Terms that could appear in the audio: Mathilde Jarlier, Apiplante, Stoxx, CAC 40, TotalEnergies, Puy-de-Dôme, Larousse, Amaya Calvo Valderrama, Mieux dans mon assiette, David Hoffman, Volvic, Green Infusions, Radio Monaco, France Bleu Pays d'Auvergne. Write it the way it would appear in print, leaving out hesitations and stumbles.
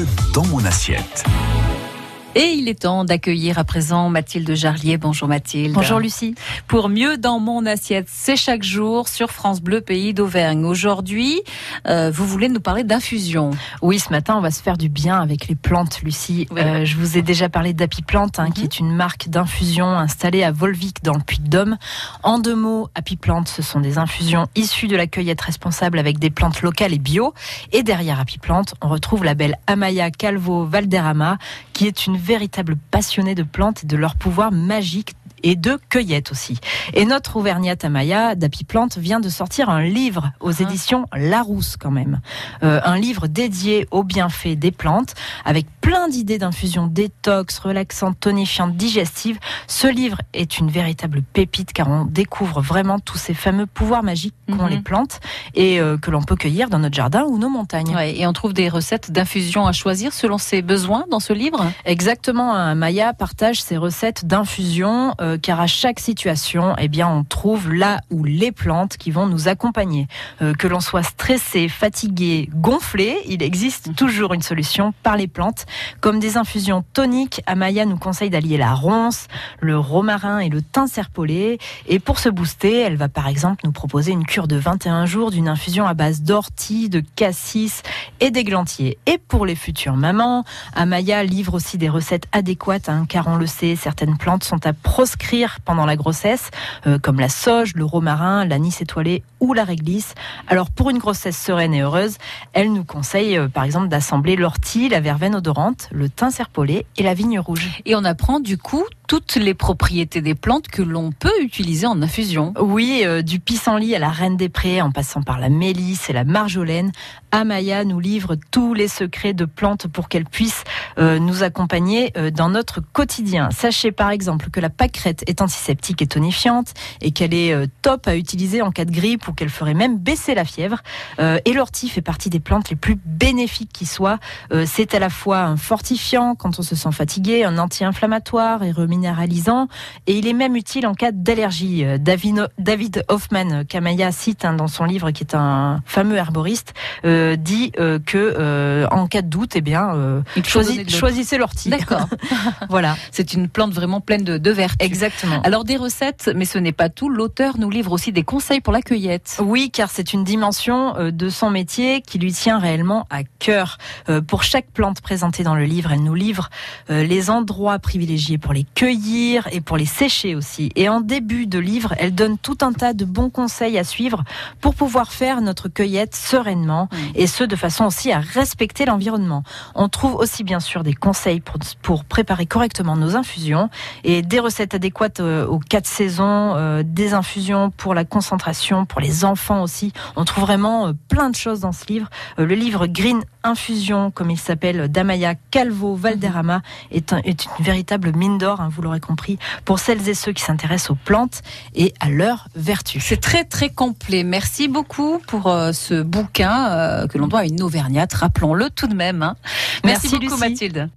bleu dans mon assiette. Et il est temps d'accueillir à présent Mathilde Jarlier. Bonjour Mathilde. Bonjour Lucie. Pour Mieux dans mon assiette, c'est chaque jour sur France Bleu Pays d'Auvergne. Aujourd'hui, vous voulez nous parler d'infusion. Oui, ce matin, on va se faire du bien avec les plantes, Lucie. Oui. Je vous ai déjà parlé d'Apiplante, qui est une marque d'infusion installée à Volvic dans le Puy-de-Dôme. En deux mots, Apiplante, ce sont des infusions issues de la cueillette responsable avec des plantes locales et bio. Et derrière Apiplante, on retrouve la belle Amaya Calvo Valderrama, qui est une véritable passionnée de plantes et de leur pouvoir magique et de cueillette aussi. Et notre Auvergnate Amaya d'Apiplante vient de sortir un livre aux éditions Larousse quand même. Un livre dédié aux bienfaits des plantes, avec plein d'idées d'infusion détox, relaxante, tonifiante, digestive. Ce livre est une véritable pépite car on découvre vraiment tous ces fameux pouvoirs magiques qu'ont les plantes et que l'on peut cueillir dans notre jardin ou nos montagnes. Ouais, et on trouve des recettes d'infusion à choisir selon ses besoins dans ce livre. Exactement, Amaya partage ses recettes d'infusion car à chaque situation, on trouve là où les plantes qui vont nous accompagner. Que l'on soit stressé, fatigué, gonflé, il existe toujours une solution par les plantes. Comme des infusions toniques, Amaya nous conseille d'allier la ronce, le romarin et le thym serpolé. Et pour se booster, elle va par exemple nous proposer une cure de 21 jours d'une infusion à base d'ortie, de cassis et d'églantier. Et pour les futures mamans, Amaya livre aussi des recettes adéquates, car on le sait, certaines plantes sont à proscrire pendant la grossesse, comme la sauge, le romarin, l'anis étoilé ou la réglisse. Alors pour une grossesse sereine et heureuse, elle nous conseille par exemple d'assembler l'ortie, la verveine odorante, le thym serpolé et la vigne rouge. Et on apprend du coup toutes les propriétés des plantes que l'on peut utiliser en infusion. Oui, du pissenlit à la reine des prés, en passant par la mélisse et la marjolaine, Amaya nous livre tous les secrets de plantes pour qu'elles puissent nous accompagner dans notre quotidien. Sachez par exemple que la pâquerette est antiseptique et tonifiante et qu'elle est top à utiliser en cas de grippe ou qu'elle ferait même baisser la fièvre. Et l'ortie fait partie des plantes les plus bénéfiques qui soient. C'est à la fois un fortifiant quand on se sent fatigué, un anti-inflammatoire et minéralisant, et il est même utile en cas d'allergie. David Hoffman, qu'Amaya cite dans son livre, qui est un fameux herboriste, dit que en cas de doute, choisissez l'ortie. D'accord. Voilà. C'est une plante vraiment pleine de vertus. Exactement. Alors des recettes, mais ce n'est pas tout. L'auteur nous livre aussi des conseils pour la cueillette. Oui, car c'est une dimension de son métier qui lui tient réellement à cœur. Pour chaque plante présentée dans le livre, elle nous livre les endroits privilégiés pour les cueillir et pour les sécher aussi. Et en début de livre, elle donne tout un tas de bons conseils à suivre pour pouvoir faire notre cueillette sereinement et ce, de façon aussi à respecter l'environnement. On trouve aussi bien sûr des conseils pour préparer correctement nos infusions et des recettes adéquates aux quatre saisons, des infusions pour la concentration, pour les enfants aussi. On trouve vraiment plein de choses dans ce livre. Le livre Green Infusions, comme il s'appelle, d'Amaya Calvo Valderrama est une véritable mine d'or, vous l'aurez compris, pour celles et ceux qui s'intéressent aux plantes et à leurs vertus. C'est très très complet. Merci beaucoup pour ce bouquin que l'on doit à une Auvergnate, rappelons-le tout de même. Merci beaucoup Lucie. Mathilde.